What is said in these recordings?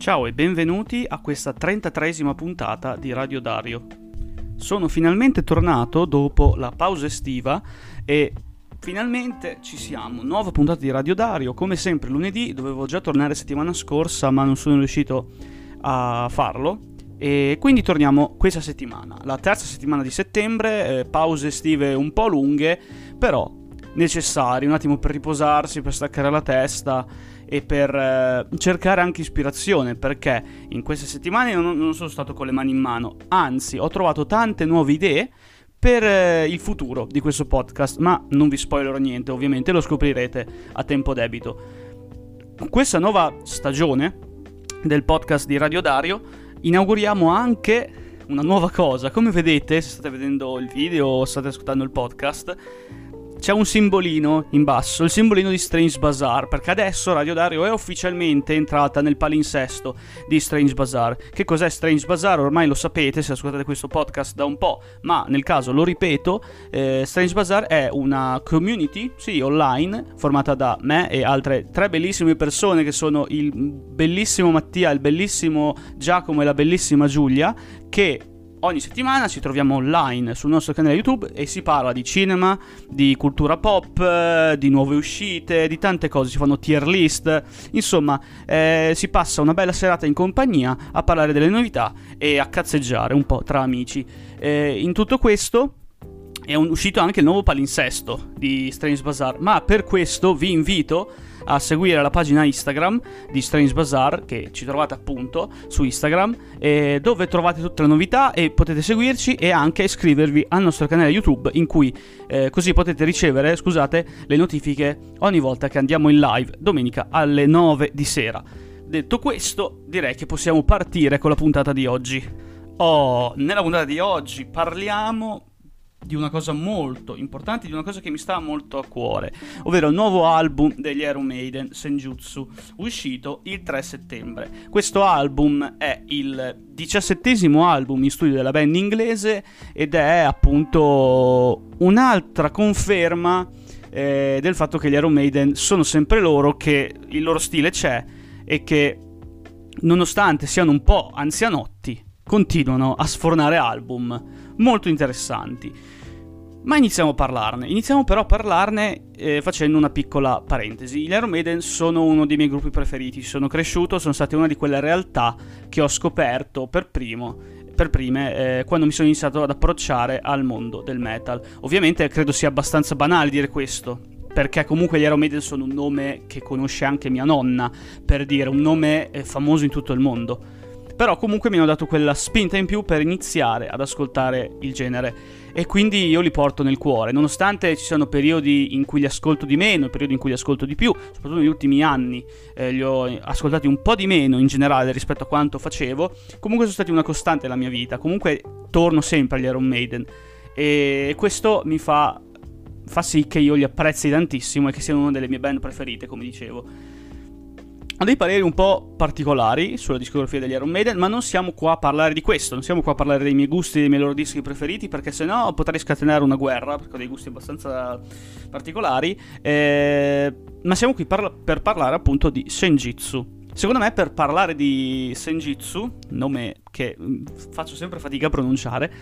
Ciao e benvenuti a questa 33esima puntata di Radio Dario. Sono finalmente tornato dopo la pausa estiva e finalmente ci siamo, nuova puntata di Radio Dario, come sempre lunedì. Dovevo già tornare settimana scorsa ma non sono riuscito a farlo e quindi torniamo questa settimana, la terza settimana di settembre, pause estive un po' lunghe però necessari, un attimo per riposarsi, per staccare la testa e per cercare anche ispirazione, perché in queste settimane non sono stato con le mani in mano, anzi ho trovato tante nuove idee per il futuro di questo podcast, ma non vi spoilerò niente, ovviamente lo scoprirete a tempo debito. Questa nuova stagione del podcast di Radio Dario inauguriamo anche una nuova cosa. Come vedete, se state vedendo il video o state ascoltando il podcast, c'è un simbolino in basso, il simbolino di Strange Bazaar, perché adesso Radio Dario è ufficialmente entrata nel palinsesto di Strange Bazaar. Che cos'è Strange Bazaar? Ormai lo sapete se ascoltate questo podcast da un po', ma nel caso lo ripeto, Strange Bazaar è una community, sì, online, formata da me e altre tre bellissime persone che sono il bellissimo Mattia, il bellissimo Giacomo e la bellissima Giulia, che ogni settimana ci troviamo online sul nostro canale YouTube e si parla di cinema, di cultura pop, di nuove uscite, di tante cose, si fanno tier list, insomma si passa una bella serata in compagnia a parlare delle novità e a cazzeggiare un po' tra amici. In tutto questo è uscito anche il nuovo palinsesto di Strange Bazaar, ma per questo vi invito a seguire la pagina Instagram di Strange Bazaar, che ci trovate appunto su Instagram, dove trovate tutte le novità e potete seguirci e anche iscrivervi al nostro canale YouTube, in cui così potete ricevere, le notifiche ogni volta che andiamo in live domenica alle 9 di sera. Detto questo, direi che possiamo partire con la puntata di oggi. Nella puntata di oggi parliamo di una cosa molto importante, di una cosa che mi sta molto a cuore, ovvero il nuovo album degli Iron Maiden, Senjutsu, uscito il 3 settembre. Questo album è il 17° album in studio della band inglese ed è appunto un'altra conferma del fatto che gli Iron Maiden sono sempre loro, che il loro stile c'è e che nonostante siano un po' anzianotti continuano a sfornare album molto interessanti. Ma iniziamo a parlarne. Iniziamo però a parlarne facendo una piccola parentesi. Gli Iron Maiden sono uno dei miei gruppi preferiti. Sono cresciuto, sono stati una di quelle realtà che ho scoperto per prime quando mi sono iniziato ad approcciare al mondo del metal. Ovviamente credo sia abbastanza banale dire questo, perché comunque gli Iron Maiden sono un nome che conosce anche mia nonna, per dire, un nome famoso in tutto il mondo. Però comunque mi hanno dato quella spinta in più per iniziare ad ascoltare il genere e quindi io li porto nel cuore, nonostante ci siano periodi in cui li ascolto di meno, periodi in cui li ascolto di più, soprattutto negli ultimi anni li ho ascoltati un po' di meno in generale rispetto a quanto facevo, comunque sono stati una costante nella mia vita, comunque torno sempre agli Iron Maiden e questo mi fa sì che io li apprezzi tantissimo e che siano una delle mie band preferite, come dicevo. Ho dei pareri un po' particolari sulla discografia degli Iron Maiden, ma non siamo qua a parlare di questo, non siamo qua a parlare dei miei gusti, dei miei loro dischi preferiti, perché sennò potrei scatenare una guerra, perché ho dei gusti abbastanza particolari, ma siamo qui per parlare appunto di Senjutsu. Secondo me, per parlare di Senjutsu, nome che faccio sempre fatica a pronunciare,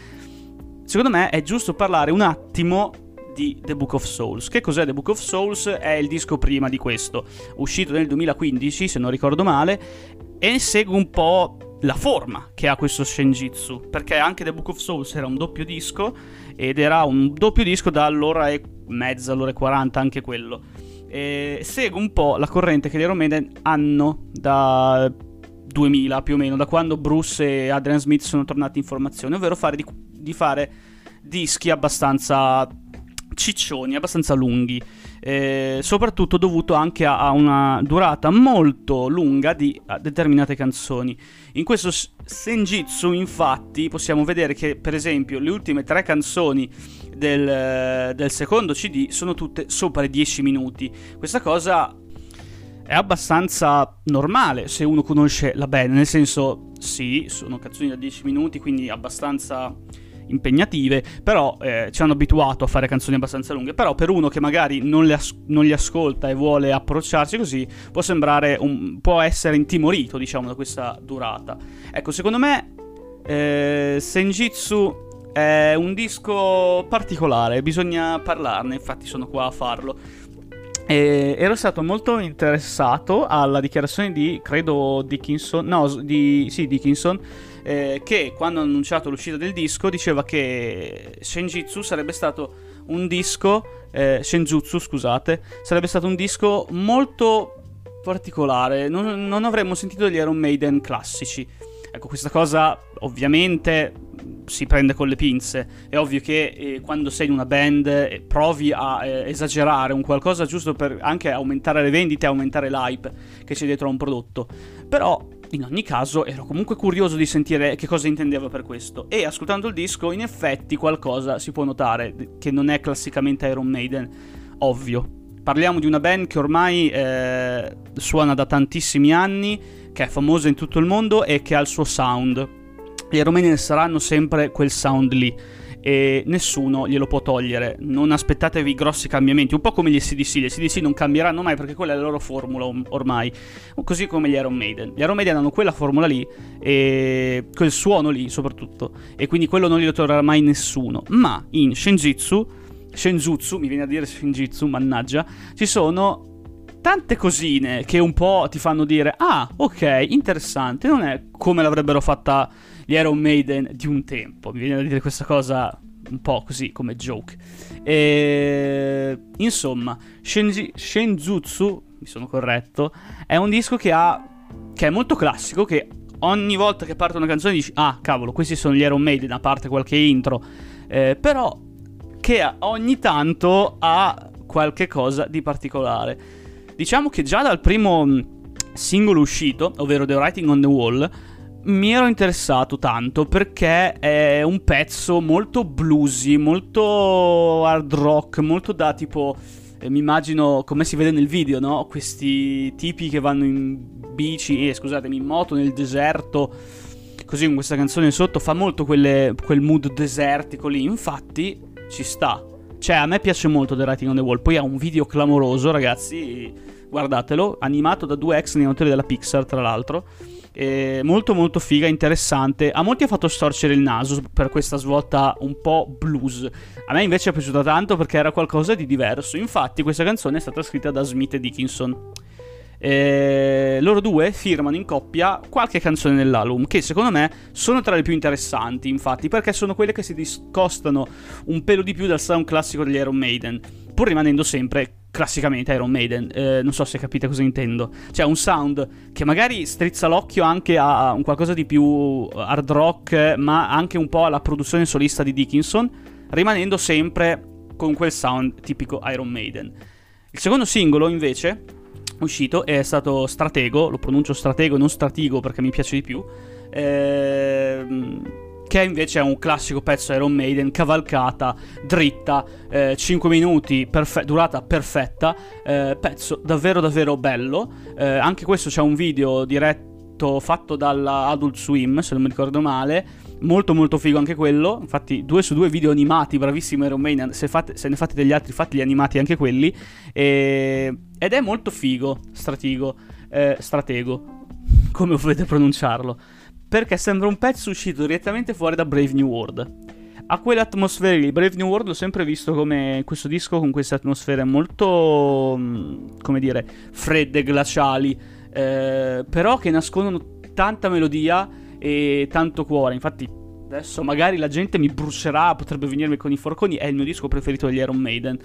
secondo me è giusto parlare un attimo di The Book of Souls. Che cos'è The Book of Souls? È il disco prima di questo, uscito nel 2015 se non ricordo male, e segue un po' la forma che ha questo Senjutsu, perché anche The Book of Souls era un doppio disco ed era un doppio disco da all'ora e mezza, all'ora e 40 anche quello, e segue un po' la corrente che gli Iron Maiden hanno da 2000 più o meno, da quando Bruce e Adrian Smith sono tornati in formazione, ovvero fare dischi abbastanza ciccioni, abbastanza lunghi, soprattutto dovuto anche a una durata molto lunga di determinate canzoni. In questo Senjutsu infatti possiamo vedere che per esempio le ultime tre canzoni del secondo CD sono tutte sopra i 10 minuti. Questa cosa è abbastanza normale se uno conosce la band, nel senso sì, sono canzoni da 10 minuti, quindi abbastanza impegnative, però ci hanno abituato a fare canzoni abbastanza lunghe. Però per uno che magari non le ascolta e vuole approcciarsi così, può sembrare può essere intimorito, diciamo, da questa durata. Ecco, secondo me Senjutsu è un disco particolare, bisogna parlarne, infatti sono qua a farlo. E ero stato molto interessato alla dichiarazione di, credo, Dickinson, che quando ha annunciato l'uscita del disco diceva che Senjutsu sarebbe stato un disco sarebbe stato un disco molto particolare, non avremmo sentito gli Iron Maiden classici. Ecco, questa cosa ovviamente si prende con le pinze. È ovvio che quando sei in una band provi a esagerare un qualcosa giusto per anche aumentare le vendite, aumentare l'hype che c'è dietro a un prodotto. Però in ogni caso ero comunque curioso di sentire che cosa intendeva per questo, e ascoltando il disco in effetti qualcosa si può notare che non è classicamente Iron Maiden, ovvio. Parliamo di una band che ormai suona da tantissimi anni, che è famosa in tutto il mondo e che ha il suo sound. Gli Iron Maiden saranno sempre quel sound lì e nessuno glielo può togliere. Non aspettatevi grossi cambiamenti, un po' come gli ACDC. Gli ACDC non cambieranno mai perché quella è la loro formula ormai, così come gli Iron Maiden. Gli Iron Maiden hanno quella formula lì e quel suono lì soprattutto, e quindi quello non glielo toglierà mai nessuno. Ma in Senjutsu, mi viene a dire Senjutsu, mannaggia, ci sono tante cosine che un po' ti fanno dire ah, ok, interessante, non è come l'avrebbero fatta gli Iron Maiden di un tempo. Mi viene da dire questa cosa un po' così come joke. Insomma, Senjutsu, mi sono corretto, è un disco che è molto classico, che ogni volta che parte una canzone dici ah, cavolo, questi sono gli Iron Maiden, a parte qualche intro, però che ogni tanto ha qualche cosa di particolare. Diciamo che già dal primo singolo uscito, ovvero The Writing on the Wall, mi ero interessato tanto perché è un pezzo molto bluesy, molto hard rock, molto da tipo... mi immagino come si vede nel video, no? Questi tipi che vanno in bici, in moto nel deserto, così con questa canzone sotto, fa molto quel mood desertico lì, infatti ci sta. Cioè, a me piace molto The Writing on the Wall. Poi ha un video clamoroso, ragazzi, guardatelo, animato da due ex animatori della Pixar, tra l'altro. Molto molto figa, interessante. A molti ha fatto storcere il naso per questa svolta un po' blues. A me invece è piaciuta tanto perché era qualcosa di diverso. Infatti questa canzone è stata scritta da Smith e Dickinson. Loro due firmano in coppia qualche canzone nell'album, che secondo me sono tra le più interessanti, infatti, perché sono quelle che si discostano un pelo di più dal sound classico degli Iron Maiden, pur rimanendo sempre classicamente Iron Maiden. Non so se capite cosa intendo. Cioè, un sound che magari strizza l'occhio anche a un qualcosa di più hard rock, ma anche un po' alla produzione solista di Dickinson, rimanendo sempre con quel sound tipico Iron Maiden. Il secondo singolo invece uscito è stato Stratego, lo pronuncio Stratego, non Stratigo perché mi piace di più, che invece è un classico pezzo Iron Maiden, cavalcata, dritta, 5 minuti, durata perfetta, pezzo davvero davvero bello. Anche questo c'è un video diretto fatto dalla Adult Swim, se non mi ricordo male, molto molto figo anche quello. Infatti 2 su 2 video animati, bravissimo Iron Maiden, se ne fate degli altri fateli animati anche quelli. Ed è molto figo Stratego, come volete pronunciarlo, perché sembra un pezzo uscito direttamente fuori da Brave New World. Ha quell'atmosfera lì. Brave New World l'ho sempre visto come questo disco con queste atmosfere molto, come dire, fredde, glaciali, però che nascondono tanta melodia e tanto cuore. Infatti adesso magari la gente mi brucerà, potrebbe venirmi con i forconi, è il mio disco preferito degli Iron Maiden.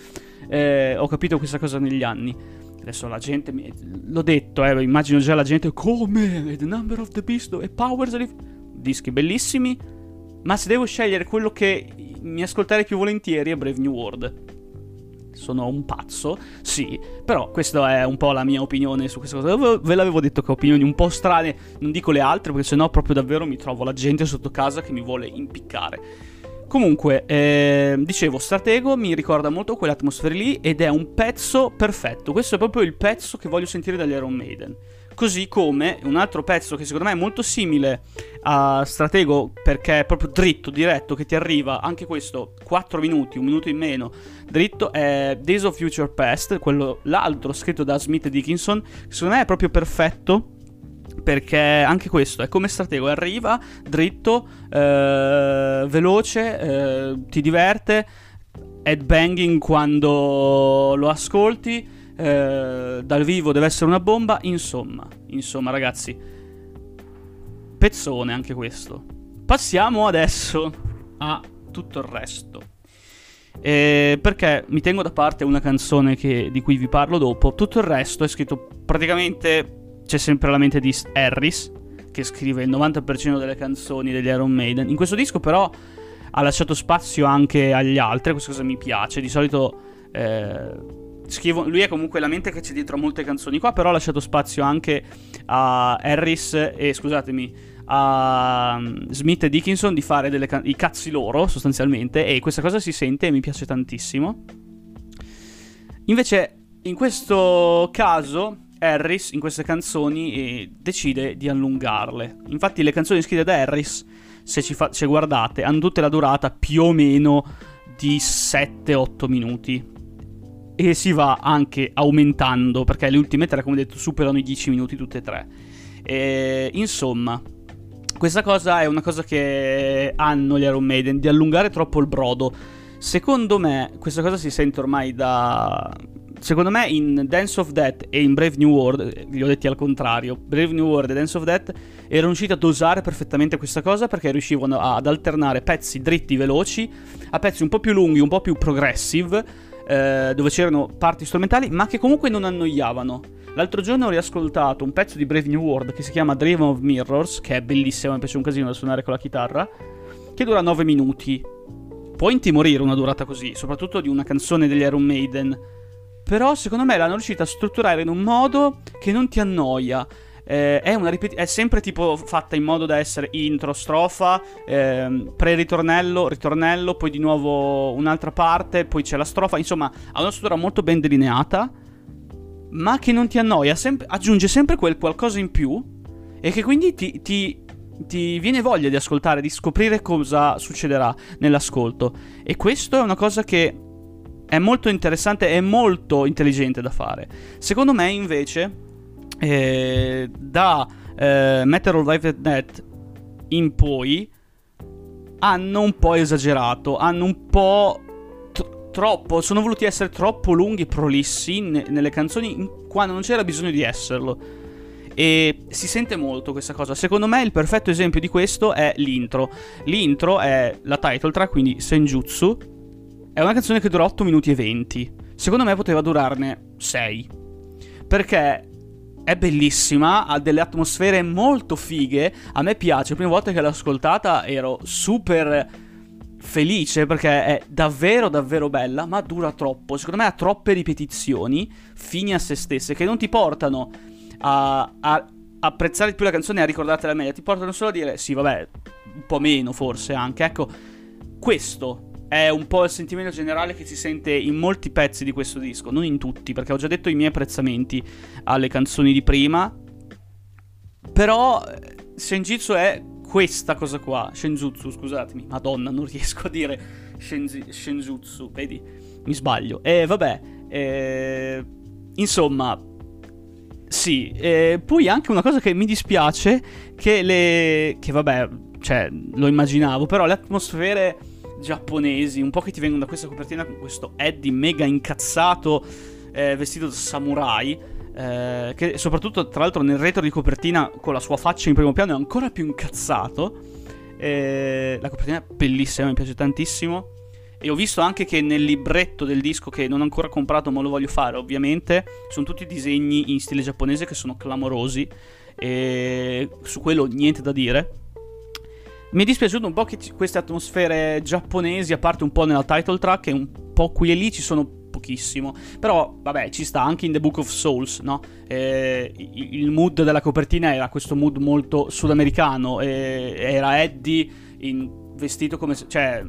Ho capito questa cosa negli anni. Adesso la gente l'ho detto, immagino già la gente come The Number of the Beast e Powers of... dischi bellissimi, ma se devo scegliere quello che mi ascolterei più volentieri è Brave New World. Sono un pazzo, sì, però questa è un po' la mia opinione su questa cosa. Ve l'avevo detto che ho opinioni un po' strane, non dico le altre perché sennò proprio davvero mi trovo la gente sotto casa che mi vuole impiccare. Comunque, dicevo, Stratego mi ricorda molto quell'atmosfera lì ed è un pezzo perfetto. Questo è proprio il pezzo che voglio sentire dagli Iron Maiden. Così come un altro pezzo che secondo me è molto simile a Stratego, perché è proprio dritto, diretto, che ti arriva, anche questo, 4 minuti, un minuto in meno, dritto, è Days of Future Past, quello l'altro scritto da Smith e Dickinson, che secondo me è proprio perfetto, perché anche questo è come Stratego, arriva dritto, veloce, ti diverte, headbanging quando lo ascolti, dal vivo deve essere una bomba. Insomma ragazzi, pezzone anche questo. Passiamo adesso a tutto il resto, perché mi tengo da parte una canzone di cui vi parlo dopo. Tutto il resto è scritto praticamente, c'è sempre la mente di Harris, che scrive il 90% delle canzoni degli Iron Maiden. In questo disco però ha lasciato spazio anche agli altri, questa cosa mi piace. Di solito lui è comunque la mente che c'è dietro a molte canzoni qua, però ha lasciato spazio anche a Harris a Smith e Dickinson di fare i cazzi loro sostanzialmente, e questa cosa si sente e mi piace tantissimo. Invece in questo caso Harris in queste canzoni decide di allungarle. Infatti le canzoni scritte da Harris, se guardate, hanno tutte la durata più o meno di 7-8 minuti. E si va anche aumentando, perché le ultime tre, come detto, superano i 10 minuti tutte e tre. Insomma, questa cosa è una cosa che hanno gli Iron Maiden, di allungare troppo il brodo. Secondo me questa cosa si sente ormai Secondo me in Dance of Death e in Brave New World, vi ho detti al contrario, Brave New World e Dance of Death erano riusciti a dosare perfettamente questa cosa, perché riuscivano ad alternare pezzi dritti veloci a pezzi un po' più lunghi, un po' più progressive, dove c'erano parti strumentali ma che comunque non annoiavano. L'altro giorno ho riascoltato un pezzo di Brave New World che si chiama Driven of Mirrors, che è bellissimo, mi piace un casino da suonare con la chitarra, che dura 9 minuti. Può intimorire una durata così, soprattutto di una canzone degli Iron Maiden, però secondo me l'hanno riuscita a strutturare in un modo che non ti annoia. È sempre tipo fatta in modo da essere intro, strofa, pre-ritornello, ritornello, poi di nuovo un'altra parte, poi c'è la strofa. Insomma, ha una struttura molto ben delineata, ma che non ti annoia, aggiunge sempre quel qualcosa in più, e che quindi ti viene voglia di ascoltare, di scoprire cosa succederà nell'ascolto. E questo è una cosa che è molto interessante e molto intelligente da fare. Secondo me invece da Matter of Life and Death in poi hanno un po' esagerato, hanno un po' troppo, sono voluti essere troppo lunghi e prolissi nelle canzoni quando non c'era bisogno di esserlo, e si sente molto questa cosa. Secondo me il perfetto esempio di questo è l'intro è la title track, quindi Senjutsu, è una canzone che dura 8 minuti e 20, secondo me poteva durarne 6, perché è bellissima, ha delle atmosfere molto fighe, a me piace. La prima volta che l'ho ascoltata ero super felice perché è davvero davvero bella, ma dura troppo. Secondo me ha troppe ripetizioni fini a se stesse, che non ti portano a apprezzare più la canzone e a ricordartela meglio, ti portano solo a dire sì vabbè, un po' meno forse anche. Ecco, questo è un po' il sentimento generale che si sente in molti pezzi di questo disco, non in tutti, perché ho già detto i miei apprezzamenti alle canzoni di prima, però Senjutsu è questa cosa qua, Senjutsu, scusatemi, madonna non riesco a dire Senjutsu, vedi, mi sbaglio, insomma, sì, poi anche una cosa che mi dispiace, che vabbè, cioè, lo immaginavo, però le atmosfere giapponesi, un po' che ti vengono da questa copertina con questo Eddie mega incazzato, vestito da samurai, che soprattutto tra l'altro nel retro di copertina con la sua faccia in primo piano è ancora più incazzato. La copertina è bellissima, mi piace tantissimo, e ho visto anche che nel libretto del disco, che non ho ancora comprato ma lo voglio fare ovviamente, sono tutti disegni in stile giapponese che sono clamorosi, e su quello niente da dire. Mi è dispiaciuto un po' che queste atmosfere giapponesi, a parte un po' nella title track e un po' qui e lì, ci sono pochissimo. Però, vabbè, ci sta anche in The Book of Souls, no? Il mood della copertina era questo mood molto sudamericano, era Eddie vestito come... cioè...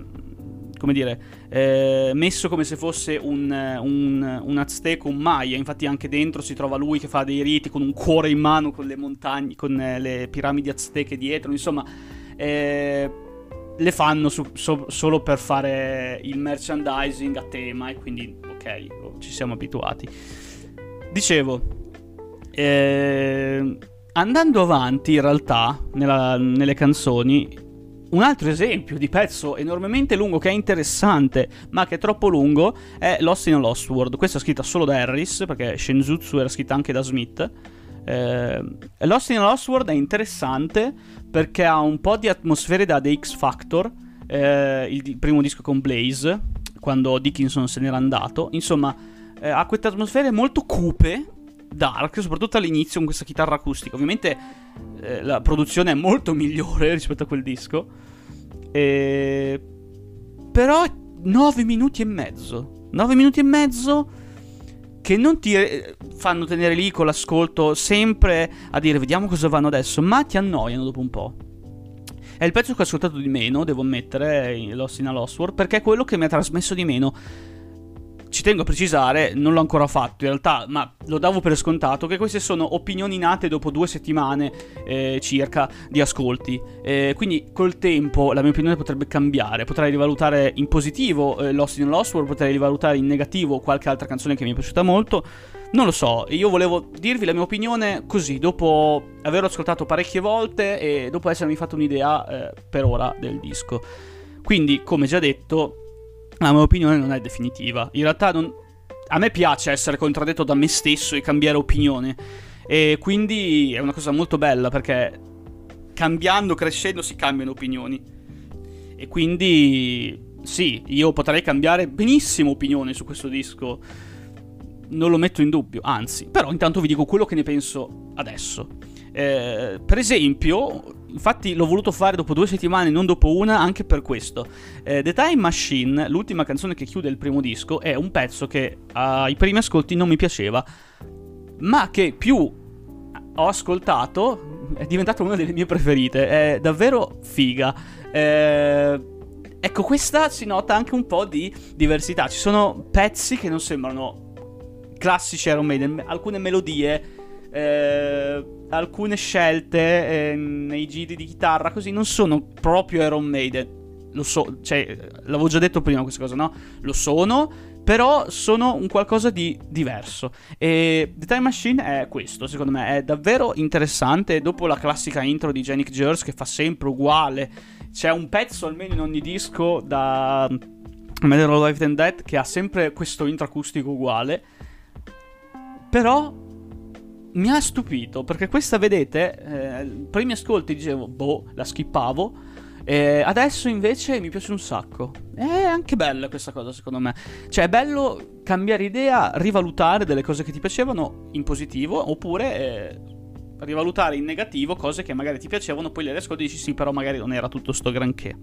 come dire, messo come se fosse un azteco, un maya. Infatti anche dentro si trova lui che fa dei riti con un cuore in mano, con le montagne, con le piramidi azteche dietro, insomma... le fanno solo per fare il merchandising a tema, e quindi ok, ci siamo abituati. Dicevo, andando avanti in realtà nelle canzoni, un altro esempio di pezzo enormemente lungo che è interessante ma che è troppo lungo è Lost in a Lost World. Questa è scritta solo da Harris, perché Shenzutsu era scritta anche da Smith. Lost in a Lost World è interessante perché ha un po' di atmosfere da The X Factor, il primo disco con Blaze, quando Dickinson se n'era andato. Insomma, ha queste atmosfere molto cupe, dark, soprattutto all'inizio con questa chitarra acustica. Ovviamente la produzione è molto migliore rispetto a quel disco, però 9 minuti e mezzo che non ti fanno tenere lì con l'ascolto sempre a dire vediamo cosa vanno adesso, ma ti annoiano dopo un po'. È il pezzo che ho ascoltato di meno, devo ammettere, Lost in a Lost World, perché è quello che mi ha trasmesso di meno. Ci tengo a precisare, non l'ho ancora fatto in realtà, ma lo davo per scontato, che queste sono opinioni nate dopo 2 settimane circa di ascolti. Quindi col tempo la mia opinione potrebbe cambiare, potrei rivalutare in positivo Lost in Lost World, potrei rivalutare in negativo qualche altra canzone che mi è piaciuta molto, non lo so. Io volevo dirvi la mia opinione così, dopo averlo ascoltato parecchie volte e dopo essermi fatto un'idea per ora del disco. Quindi, come già detto, la mia opinione non è definitiva. In realtà a me piace essere contraddetto da me stesso e cambiare opinione, e quindi è una cosa molto bella, perché cambiando, crescendo, si cambiano opinioni. E quindi sì, io potrei cambiare benissimo opinione su questo disco, non lo metto in dubbio, anzi. Però intanto vi dico quello che ne penso adesso. Per esempio, infatti l'ho voluto fare dopo 2 settimane, non dopo una, anche per questo. The Time Machine, l'ultima canzone che chiude il primo disco, è un pezzo che ai primi ascolti non mi piaceva, ma che più ho ascoltato è diventata una delle mie preferite. È davvero figa. Ecco, questa si nota anche un po' di diversità. Ci sono pezzi che non sembrano classici Iron Maiden, alcune melodie, alcune scelte nei giri di chitarra così non sono proprio Iron Maiden. Lo so, cioè, l'avevo già detto prima questa cosa, no? Lo sono, però sono un qualcosa di diverso. E The Time Machine è questo, secondo me, è davvero interessante. Dopo la classica intro di Jannik Gers, che fa sempre uguale, c'è un pezzo almeno in ogni disco da Matter of Life and Death che ha sempre questo intro acustico uguale, però mi ha stupito, perché questa, vedete, primi ascolti dicevo, boh, la skippavo, adesso invece mi piace un sacco. È anche bella questa cosa, secondo me. Cioè, è bello cambiare idea, rivalutare delle cose che ti piacevano in positivo, oppure rivalutare in negativo cose che magari ti piacevano, poi le riascolti e dici sì, però magari non era tutto sto granché.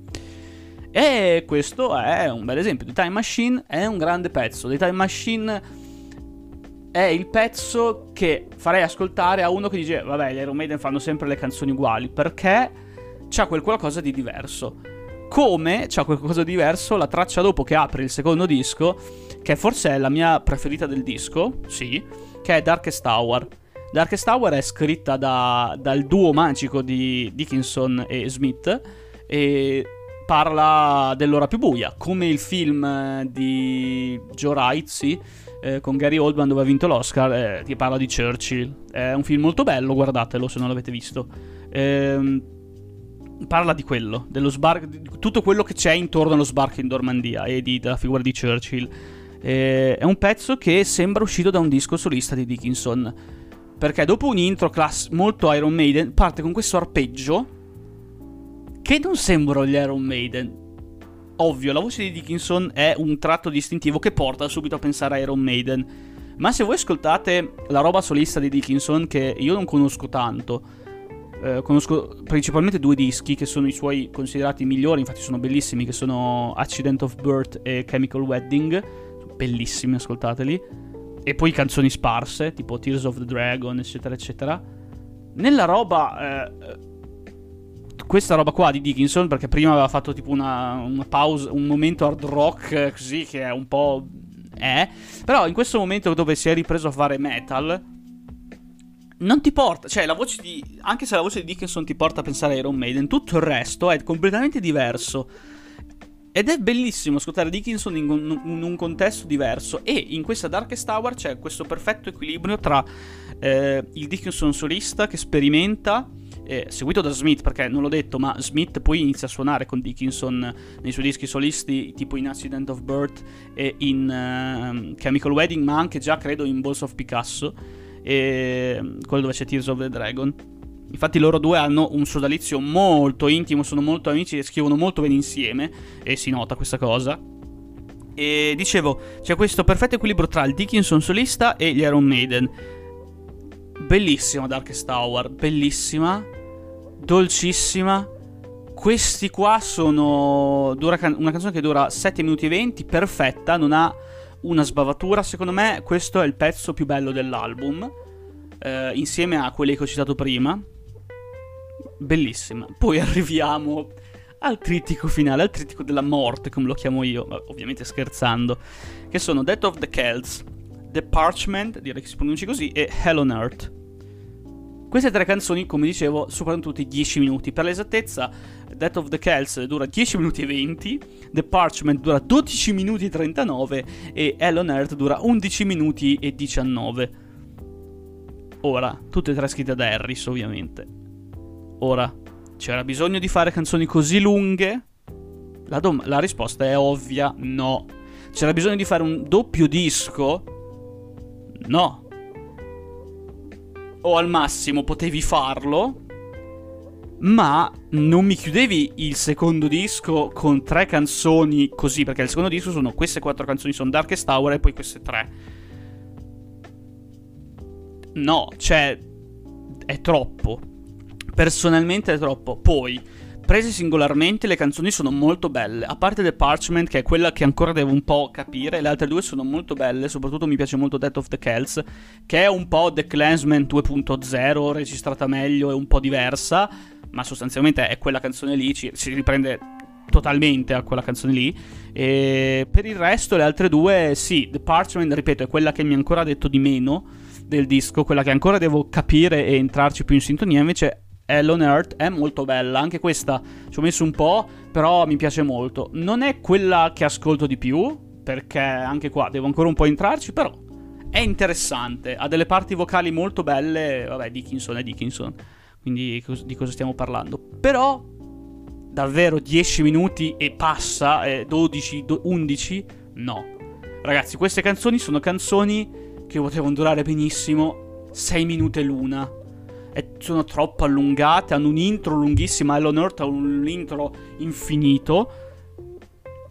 E questo è un bel esempio. The Time Machine è un grande pezzo. The Time Machine è il pezzo che farei ascoltare a uno che dice vabbè, gli Iron Maiden fanno sempre le canzoni uguali, perché c'ha quel qualcosa di diverso. Come c'ha qualcosa di diverso la traccia dopo, che apre il secondo disco, che forse è la mia preferita del disco, sì, che è Darkest Hour. Darkest Hour è scritta dal duo magico di Dickinson e Smith, e parla dell'ora più buia, come il film di Joe Raizzi con Gary Oldman, dove ha vinto l'Oscar, che parla di Churchill. È un film molto bello, guardatelo se non l'avete visto. Parla di quello, dello sbarco, di tutto quello che c'è intorno allo sbarco in Normandia e della figura di Churchill. È un pezzo che sembra uscito da un disco solista di Dickinson, perché dopo un intro molto Iron Maiden parte con questo arpeggio che non sembrano gli Iron Maiden. Ovvio, la voce di Dickinson è un tratto distintivo che porta subito a pensare a Iron Maiden, ma se voi ascoltate la roba solista di Dickinson, che io non conosco tanto, conosco principalmente 2 dischi che sono i suoi considerati migliori, infatti sono bellissimi, che sono Accident of Birth e Chemical Wedding, bellissimi, ascoltateli, e poi canzoni sparse, tipo Tears of the Dragon, eccetera, eccetera. Nella roba questa roba qua di Dickinson, perché prima aveva fatto tipo una pausa, un momento hard rock così, che è un po'... però in questo momento dove si è ripreso a fare metal non ti porta, cioè la voce di... anche se la voce di Dickinson ti porta a pensare a Iron Maiden, tutto il resto è completamente diverso. Ed è bellissimo ascoltare Dickinson in un contesto diverso. E in questa Darkest Hour c'è questo perfetto equilibrio tra il Dickinson solista che sperimenta, seguito da Smith, perché non l'ho detto, ma Smith poi inizia a suonare con Dickinson nei suoi dischi solisti, tipo in Accident of Birth e in Chemical Wedding, ma anche già credo in Balls of Picasso, quello dove c'è Tears of the Dragon. Infatti loro due hanno un sodalizio molto intimo, sono molto amici e scrivono molto bene insieme, e si nota questa cosa. E dicevo, c'è questo perfetto equilibrio tra il Dickinson solista e gli Iron Maiden. Bellissima Darkest Hour, bellissima, dolcissima. Questi qua sono... una canzone che dura 7 minuti e 20, perfetta, non ha una sbavatura. Secondo me questo è il pezzo più bello dell'album, insieme a quelle che ho citato prima. Bellissima. Poi arriviamo al trittico finale, al trittico della morte, come lo chiamo io, ovviamente scherzando, che sono Death of the Celts, The Parchment, direi che si pronunci così, e Hell on Earth. Queste tre canzoni, come dicevo, superano tutti i 10 minuti. Per l'esattezza, Death of the Celts dura 10 minuti e 20, The Parchment dura 12 minuti e 39 e Hell on Earth dura 11 minuti e 19. Ora, tutte e tre scritte da Harris, ovviamente. Ora, c'era bisogno di fare canzoni così lunghe? La risposta è ovvia, no. C'era bisogno di fare un doppio disco? No. O al massimo potevi farlo, ma non mi chiudevi il secondo disco con 3 canzoni così, perché il secondo disco sono queste 4 canzoni, sono Darkest Hour e poi queste 3. No, cioè, è troppo. Personalmente è troppo. Poi, prese singolarmente, le canzoni sono molto belle, a parte The Parchment, che è quella che ancora devo un po' capire. Le altre due sono molto belle, soprattutto mi piace molto Death of the Celts, che è un po' The Clansman 2.0, registrata meglio e un po' diversa, ma sostanzialmente è quella canzone lì, si riprende totalmente a quella canzone lì. E per il resto le altre due, sì, The Parchment, ripeto, è quella che mi ha ancora detto di meno del disco, quella che ancora devo capire e entrarci più in sintonia. Invece Hell on Earth è molto bella, anche questa ci ho messo un po', però mi piace molto. Non è quella che ascolto di più, perché anche qua devo ancora un po' entrarci, però è interessante, ha delle parti vocali molto belle. Vabbè, Dickinson è Dickinson, quindi di cosa stiamo parlando? Però davvero 10 minuti e passa, 11, no. Ragazzi, queste canzoni sono canzoni che potevano durare benissimo 6 minuti l'una. Sono troppo allungate, hanno un intro lunghissimo, Hell on Earth ha un intro infinito,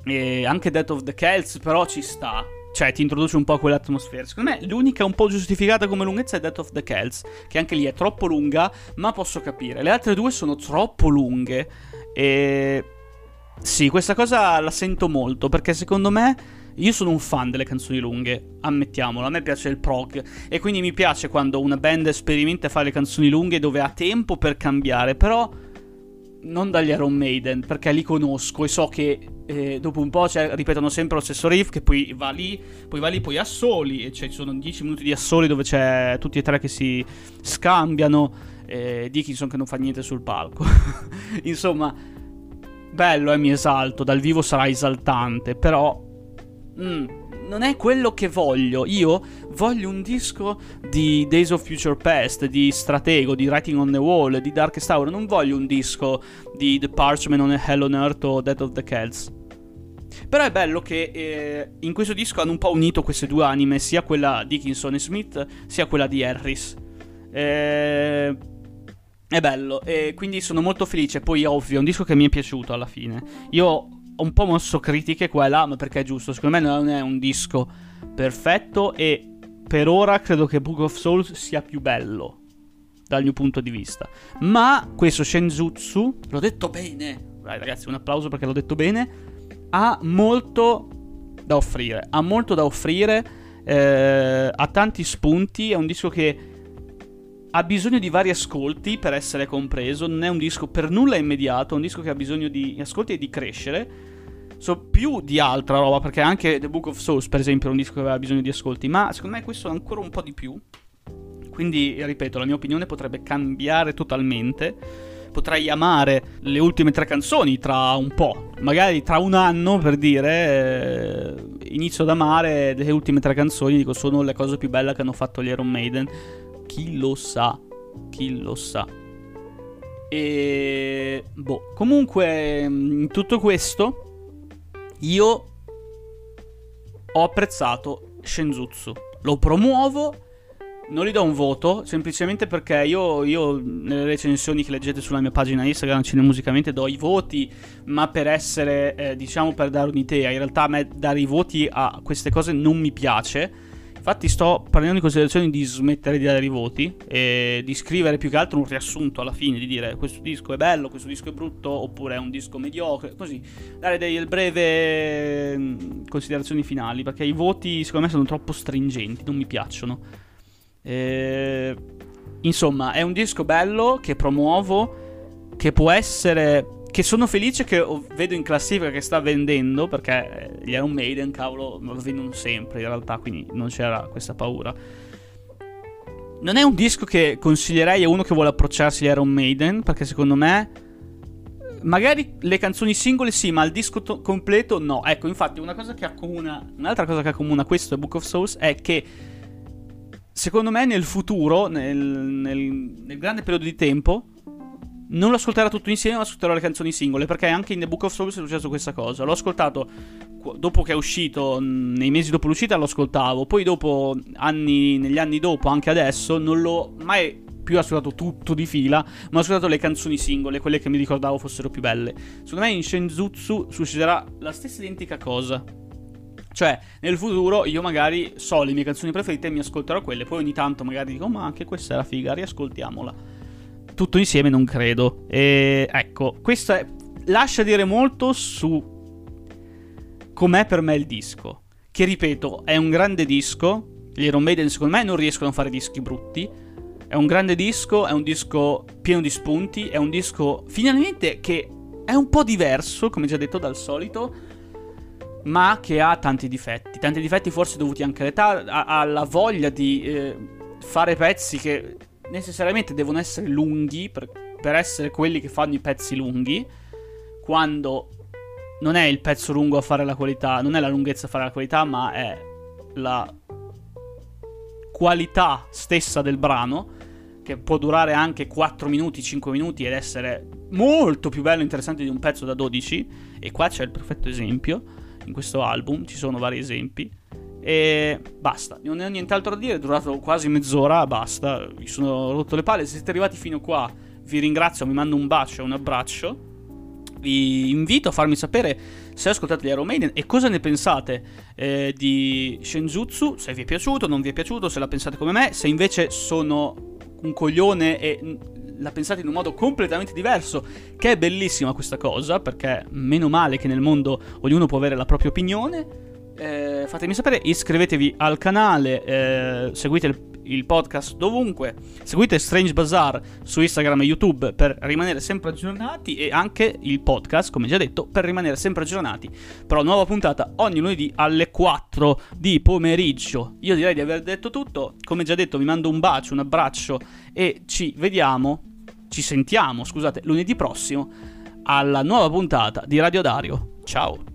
e anche Death of the Celts però ci sta, cioè ti introduce un po' a quell'atmosfera. Secondo me l'unica un po' giustificata come lunghezza è Death of the Celts, che anche lì è troppo lunga, ma posso capire. Le altre due sono troppo lunghe, e sì, questa cosa la sento molto, perché secondo me... io sono un fan delle canzoni lunghe, ammettiamolo, a me piace il prog, e quindi mi piace quando una band sperimenta a fare le canzoni lunghe dove ha tempo per cambiare, però non dagli Iron Maiden, perché li conosco e so che dopo un po', cioè, ripetono sempre lo stesso riff, che poi va lì, poi assoli, e cioè, ci sono 10 minuti di assoli dove c'è tutti e tre che si scambiano, Dickinson che non fa niente sul palco, insomma, bello, mi esalto, dal vivo sarà esaltante, però... non è quello che voglio. Io voglio un disco di Days of Future Past, di Stratego, di Writing on the Wall, di Darkest Hour. Non voglio un disco di The Parchment on Hell on Earth o Death of the Celts. Però è bello che in questo disco hanno un po' unito queste due anime, sia quella di Dickinson e Smith, sia quella di Harris. È bello, e quindi sono molto felice. Poi ovvio, è un disco che mi è piaciuto alla fine. Io ho un po' mosso critiche qua e là, ma perché è giusto. Secondo me non è un disco perfetto, e per ora credo che Book of Souls sia più bello dal mio punto di vista. Ma questo Shenzutsu, l'ho detto bene, dai ragazzi, un applauso perché l'ho detto bene, ha molto da offrire, ha tanti spunti. È un disco che ha bisogno di vari ascolti per essere compreso, non è un disco per nulla immediato, è un disco che ha bisogno di ascolti e di crescere, più di altra roba, perché anche The Book of Souls, per esempio, è un disco che aveva bisogno di ascolti, ma secondo me questo è ancora un po' di più, quindi, ripeto, la mia opinione potrebbe cambiare totalmente. Potrei amare le ultime 3 canzoni tra un po', magari tra un anno, per dire, inizio ad amare le ultime 3 canzoni, dico, sono le cose più belle che hanno fatto gli Iron Maiden. Chi lo sa. E boh, comunque, in tutto questo io ho apprezzato Shenzutsu, lo promuovo. Non gli do un voto, semplicemente perché io nelle recensioni che leggete sulla mia pagina Instagram Cinemusicamente do i voti, ma per essere, diciamo, per dare un'idea. In realtà a me dare i voti a queste cose non mi piace, infatti sto prendendo in considerazione di smettere di dare i voti e di scrivere più che altro un riassunto alla fine, di dire questo disco è bello, questo disco è brutto, oppure è un disco mediocre, così, dare delle breve considerazioni finali, perché i voti secondo me sono troppo stringenti, non mi piacciono. Insomma, è un disco bello che promuovo, che può essere, che sono felice che vedo in classifica che sta vendendo, perché gli Iron Maiden, cavolo, lo vendono sempre in realtà, quindi non c'era questa paura. Non è un disco che consiglierei a uno che vuole approcciarsi agli Iron Maiden, perché secondo me magari le canzoni singole sì, ma il disco completo no. Ecco, infatti una cosa che accomuna, un'altra cosa che accomuna questo e Book of Souls è che secondo me nel futuro, nel grande periodo di tempo, non lo ascolterò tutto insieme, ma ascolterò le canzoni singole, perché anche in The Book of Souls è successo questa cosa. L'ho ascoltato dopo che è uscito, nei mesi dopo l'uscita lo ascoltavo, poi dopo, negli anni dopo, anche adesso, non l'ho mai più ascoltato tutto di fila, ma ho ascoltato le canzoni singole, quelle che mi ricordavo fossero più belle. Secondo me in Shenzutsu succederà la stessa identica cosa. Cioè, nel futuro io magari so le mie canzoni preferite e mi ascolterò quelle. Poi ogni tanto magari dico, ma anche questa era figa, riascoltiamola. Tutto insieme non credo. E ecco, questo lascia dire molto su com'è per me il disco. Che, ripeto, è un grande disco. Gli Iron Maiden secondo me non riescono a fare dischi brutti. È un grande disco, è un disco pieno di spunti. È un disco finalmente che è un po' diverso, come già detto, dal solito, ma che ha tanti difetti forse dovuti anche all'età, alla voglia di fare pezzi che necessariamente devono essere lunghi per essere quelli che fanno i pezzi lunghi, quando non è il pezzo lungo a fare la qualità, non è la lunghezza a fare la qualità, ma è la qualità stessa del brano, che può durare anche 4 minuti, 5 minuti ed essere molto più bello e interessante di un pezzo da 12, e qua c'è il perfetto esempio. In questo album ci sono vari esempi. E basta, non ho nient'altro da dire, è durato quasi mezz'ora, basta, mi sono rotto le palle. Se siete arrivati fino qua vi ringrazio, mi mando un bacio e un abbraccio. Vi invito a farmi sapere se ascoltate gli Iron Maiden e cosa ne pensate di Shenzutsu, se vi è piaciuto, non vi è piaciuto, se la pensate come me, se invece sono un coglione e la pensate in un modo completamente diverso, che è bellissima questa cosa, perché meno male che nel mondo ognuno può avere la propria opinione. Fatemi sapere, iscrivetevi al canale, seguite il podcast dovunque, seguite Strange Bazaar su Instagram e YouTube per rimanere sempre aggiornati, e anche il podcast, come già detto, per rimanere sempre aggiornati. Però nuova puntata ogni lunedì alle 4 di pomeriggio. Io direi di aver detto tutto, come già detto vi mando un bacio, un abbraccio e ci sentiamo, scusate, lunedì prossimo alla nuova puntata di Radio Dario. Ciao.